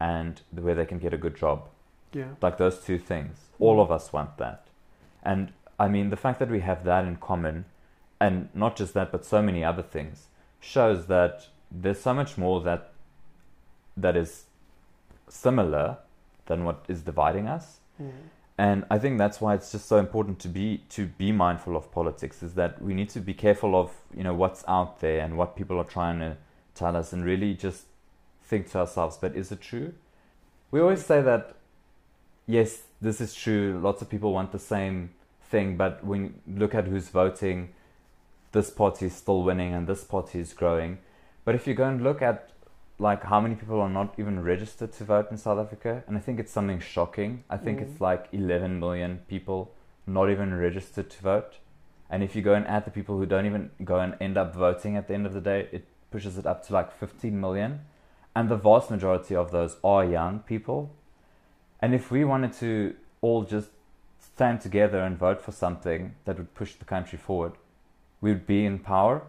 and where they can get a good job. Yeah. Like those two things. All of us want that. And I mean, the fact that we have that in common, and not just that, but so many other things, shows that there's so much more that is similar than what is dividing us. Mm. And I think that's why it's just so important to be mindful of politics, is that we need to be careful of, you know, what's out there and what people are trying to tell us, and really just think to ourselves, but is it true? We always say that, yes, this is true, lots of people want the same thing, but when you look at who's voting, this party is still winning and this party is growing. But if you go and look at like how many people are not even registered to vote in South Africa, and I think it's something shocking. I think it's like 11 million people not even registered to vote. And if you go and add the people who don't even go and end up voting at the end of the day, it pushes it up to like 15 million. And the vast majority of those are young people. And if we wanted to all just stand together and vote for something that would push the country forward, we'd be in power.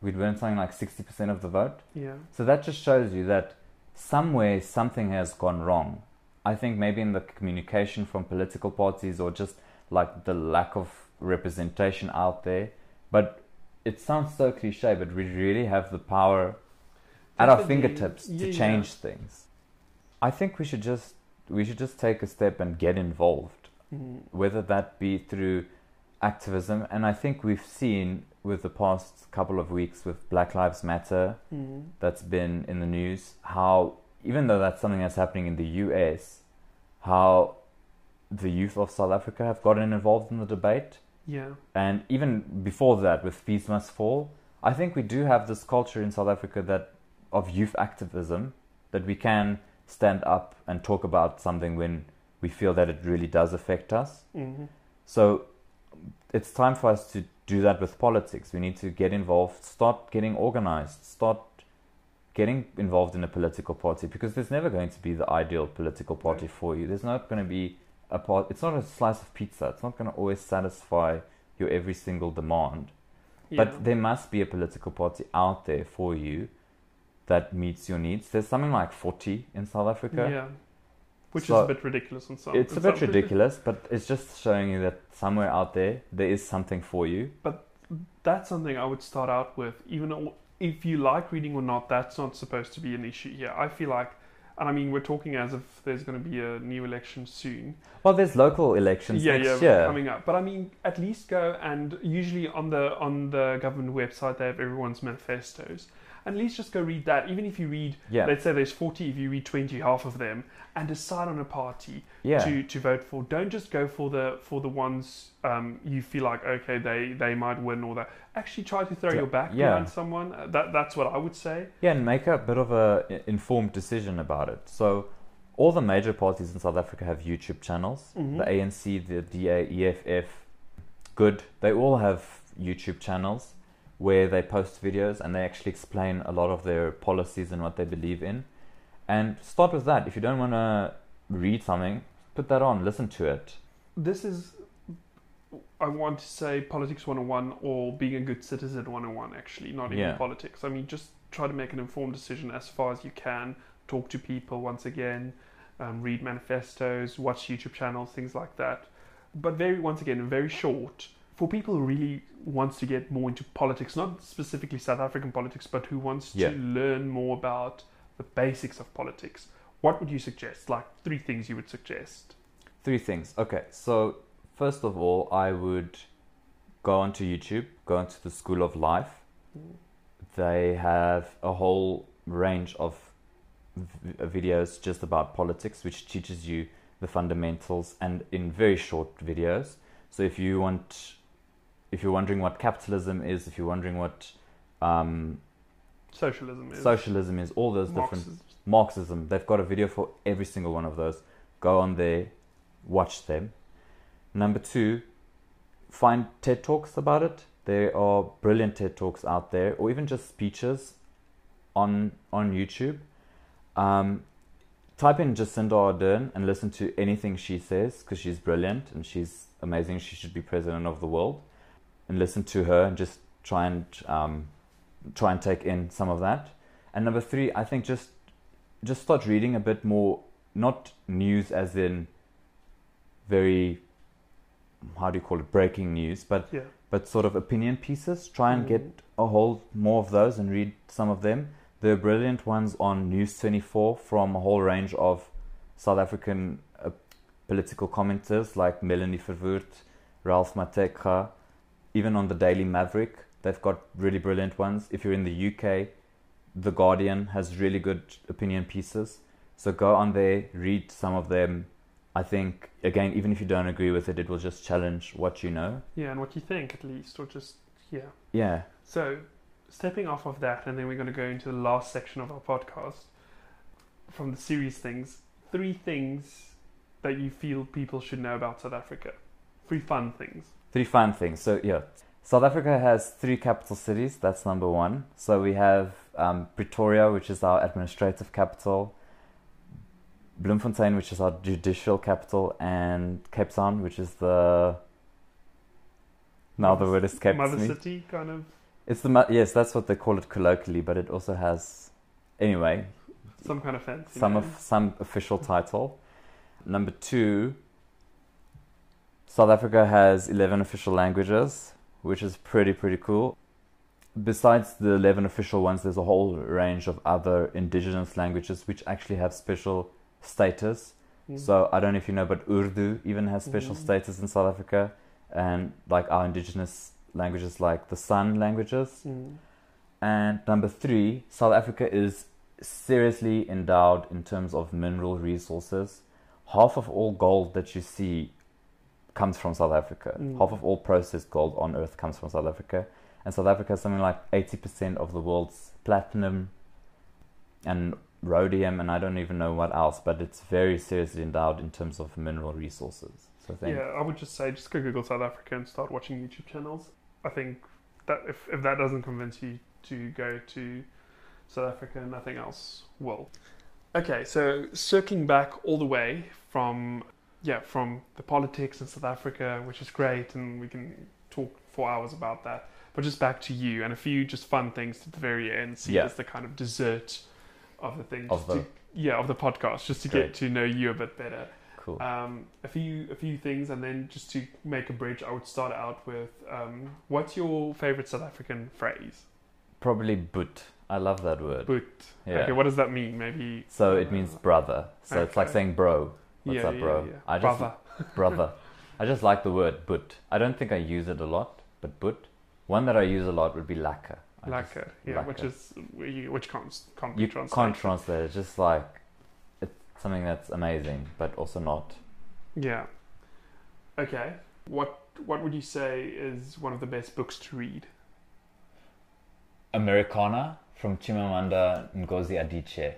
We'd win something like 60% of the vote. Yeah. So that just shows you that somewhere something has gone wrong. I think maybe in the communication from political parties, or just like the lack of representation out there. But it sounds so cliche, but we really have the power at our fingertips to change things. I think we should just take a step and get involved, whether that be through activism. And I think we've seen with the past couple of weeks with Black Lives Matter, that's been in the news, how, even though that's something that's happening in the US, how the youth of South Africa have gotten involved in the debate. Yeah. And even before that, with Fees Must Fall, I think we do have this culture in South Africa that of youth activism, that we can stand up and talk about something when we feel that it really does affect us. Mm-hmm. So it's time for us to do that with politics. We need to get involved, start getting organized, start getting involved in a political party, because there's never going to be the ideal political party for you. There's not going to be a part. It's not a slice of pizza. It's not going to always satisfy your every single demand. Yeah. But there must be a political party out there for you that meets your needs. There's something like 40 in South Africa. Yeah. Which is a bit ridiculous in some ways. It's a bit ridiculous, but it's just showing you that somewhere out there, there is something for you. But that's something I would start out with. Even if you like reading or not, that's not supposed to be an issue here. I feel like, and I mean, we're talking as if there's going to be a new election soon. Well, there's local elections next year coming up. But I mean, at least go, and usually on the government website, they have everyone's manifestos. At least just go read that. Even if you read, let's say there's 40, if you read 20, half of them, and decide on a party to vote for. Don't just go for the ones you feel like, okay, they might win or that. Actually try to throw your back behind someone. That's what I would say. Yeah, and make a bit of an informed decision about it. So all the major parties in South Africa have YouTube channels. Mm-hmm. The ANC, the DA, EFF, Good. They all have YouTube channels where they post videos and they actually explain a lot of their policies and what they believe in. And start with that. If you don't want to read something, put that on, listen to it. This is, I want to say, Politics 101, or Being a Good Citizen 101, actually, not even politics. I mean, just try to make an informed decision as far as you can. Talk to people once again, read manifestos, watch YouTube channels, things like that. But very short. For people who really wants to get more into politics, not specifically South African politics, but who wants to learn more about the basics of politics, what would you suggest? Like 3 things you would suggest? 3 things. Okay. So first of all, I would go onto YouTube, go into the School of Life. Mm. They have a whole range of videos just about politics, which teaches you the fundamentals, and in very short videos. So if you're wondering what capitalism is, if you're wondering what socialism is, all those different Marxism, they've got a video for every single one of those. Go on there, watch them. Number 2, find TED Talks about it. There are brilliant TED Talks out there, or even just speeches on YouTube. Type in Jacinda Ardern and listen to anything she says, because she's brilliant and she's amazing. She should be president of the world. And listen to her and just try and take in some of that. And number three, I think just start reading a bit more, not news as in very, how do you call it, breaking news, but yeah, but sort of opinion pieces. Try and get a whole more of those and read some of them. There are brilliant ones on News24 from a whole range of South African political commenters like Melanie Verwoerd, Ralph Mateka, even on the Daily Maverick. They've got really brilliant ones. If you're in the UK, The Guardian has really good opinion pieces. So go on there, read some of them. I think, again, even if you don't agree with it, it will just challenge what you know. Yeah, and what you think, at least, or just, yeah. Yeah. So, stepping off of that, and then we're going to go into the last section of our podcast, from the series things, 3 things that you feel people should know about South Africa. 3 fun things. 3 fun things. So, yeah. South Africa has 3 capital cities. That's number 1. So we have Pretoria, which is our administrative capital, Bloemfontein, which is our judicial capital, and Cape Town, which is the... Now the word escapes me. Mother city, kind of? It's the yes, that's what they call it colloquially, but it also has... Anyway. Some kind of fancy some official title. Number 2, South Africa has 11 official languages, which is pretty cool. Besides the 11 official ones, there's a whole range of other indigenous languages which actually have special status. So I don't know if you know, but Urdu even has special status in South Africa, and like our indigenous languages, like the San languages. And number 3, South Africa is seriously endowed in terms of mineral resources. Half of all gold that you see comes from South Africa. Half of all processed gold on earth comes from South Africa. And South Africa is something like 80% of the world's platinum and rhodium, and I don't even know what else, but it's very seriously endowed in terms of mineral resources. So I would just say, just go Google South Africa and start watching YouTube channels. I think that if that doesn't convince you to go to South Africa, nothing else will. Okay, so circling back all the way from the politics in South Africa, which is great, and we can talk for hours about that. But just back to you, and a few just fun things at the very end, see as the kind of dessert of the thing, of the podcast, just to get to know you a bit better. Cool. A few things, and then just to make a bridge, I would start out with what's your favorite South African phrase? Probably boot. I love that word. Boot. Yeah. Okay, what does that mean? Maybe. So it means brother. So it's like saying bro. What's up, bro? Yeah. Brother. I just like the word boot. I don't think I use it a lot, but boot. One that I use a lot would be lacquer. Lacquer. which can't be translated. You can't translate. It's just like, it's something that's amazing, but also not. Yeah. Okay. What would you say is one of the best books to read? Americanah from Chimamanda Ngozi Adichie.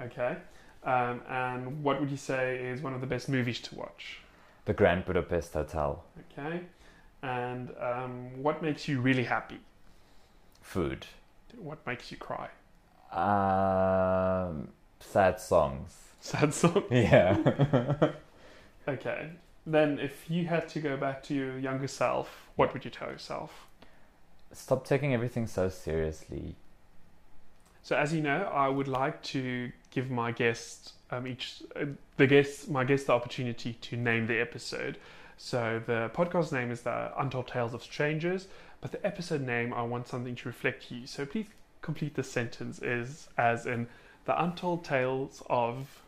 Okay. And what would you say is one of the best movies to watch? The Grand Budapest Hotel. Okay. And what makes you really happy? Food. What makes you cry? Sad songs. Sad songs? Yeah. Okay. Then if you had to go back to your younger self, what would you tell yourself? Stop taking everything so seriously. So as you know, I would like to give my guest, the opportunity to name the episode. So the podcast name is the Untold Tales of Strangers, but the episode name, I want something to reflect you. So please complete the sentence as in the Untold Tales of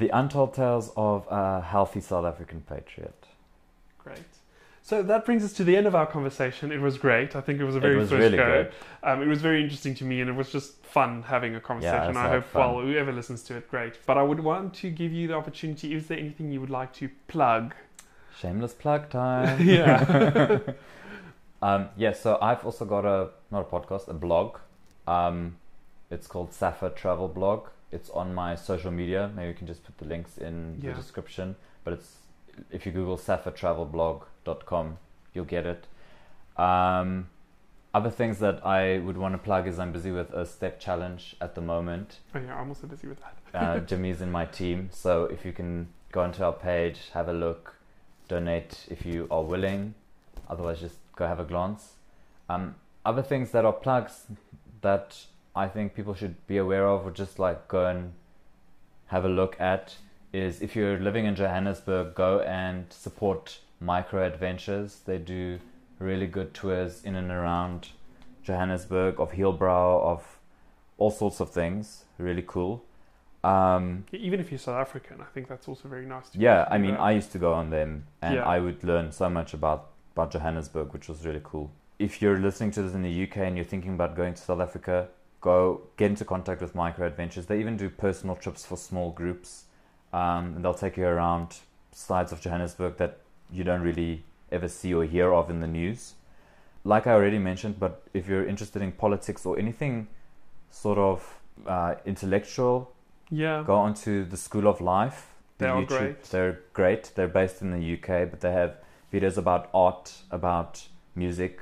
a Healthy South African Patriot. Great. So that brings us to the end of our conversation. It was great. I think it was really go. It was very interesting to me, and it was just fun having a conversation. Yeah, I hope whoever listens to it, great. But I would want to give you the opportunity. Is there anything you would like to plug? Shameless plug time. Yeah. So I've also got a blog. It's called Saffa Travel Blog. It's on my social media. Maybe you can just put the links in the description. But it's, if you Google saffatravelblog.com, you'll get it. Other things that I would want to plug is I'm busy with a step challenge at the moment. Oh yeah, I'm also busy with that. Jimmy's in my team, so if you can go onto our page, have a look, donate if you are willing. Otherwise, just go have a glance. Other things that are plugs that I think people should be aware of, or just like go and have a look at, is if you're living in Johannesburg, go and support Micro Adventures. They do really good tours in and around Johannesburg, of Heilbron, of all sorts of things. Really cool. Even if you're South African, I think that's also very nice. I used to go on them, and I would learn so much about Johannesburg, which was really cool. If you're listening to this in the UK and you're thinking about going to South Africa, go get into contact with Micro Adventures. They even do personal trips for small groups, and they'll take you around sides of Johannesburg that you don't really ever see or hear of in the news. Like I already mentioned, but if you're interested in politics or anything sort of intellectual, go on to the School of Life. They're great. They're based in the UK, but they have videos about art, about music,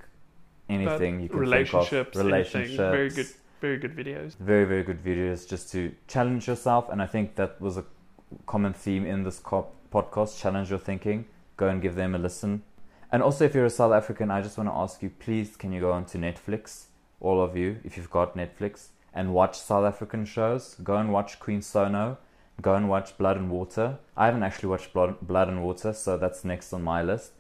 anything you can think of. Relationships. Very good videos. Very, very good videos just to challenge yourself. And I think that was a common theme in this podcast, challenge your thinking. Go and give them a listen. And also, if you're a South African, I just want to ask you, please, can you go onto Netflix, all of you, if you've got Netflix, and watch South African shows. Go and watch Queen Sono. Go and watch Blood and Water. I haven't actually watched Blood and Water, so that's next on my list.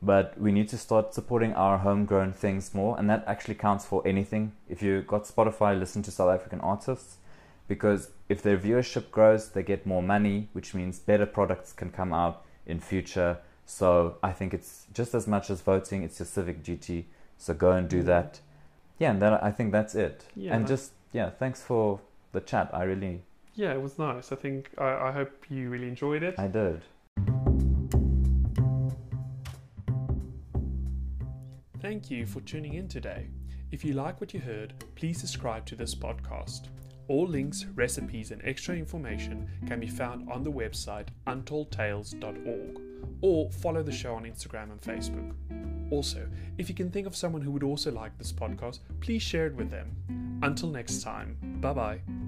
But we need to start supporting our homegrown things more, and that actually counts for anything. If you've got Spotify, listen to South African artists, because if their viewership grows, they get more money, which means better products can come out in future. So I think it's just as much as voting, it's your civic duty. So go and do that. Yeah, and I think that's it. Yeah, and thanks for the chat. I really... Yeah, it was nice. I think I hope you really enjoyed it. I did. Thank you for tuning in today. If you like what you heard, please subscribe to this podcast. All links, recipes, and extra information can be found on the website untoldtales.org, or follow the show on Instagram and Facebook. Also, if you can think of someone who would also like this podcast, please share it with them. Until next time, bye-bye.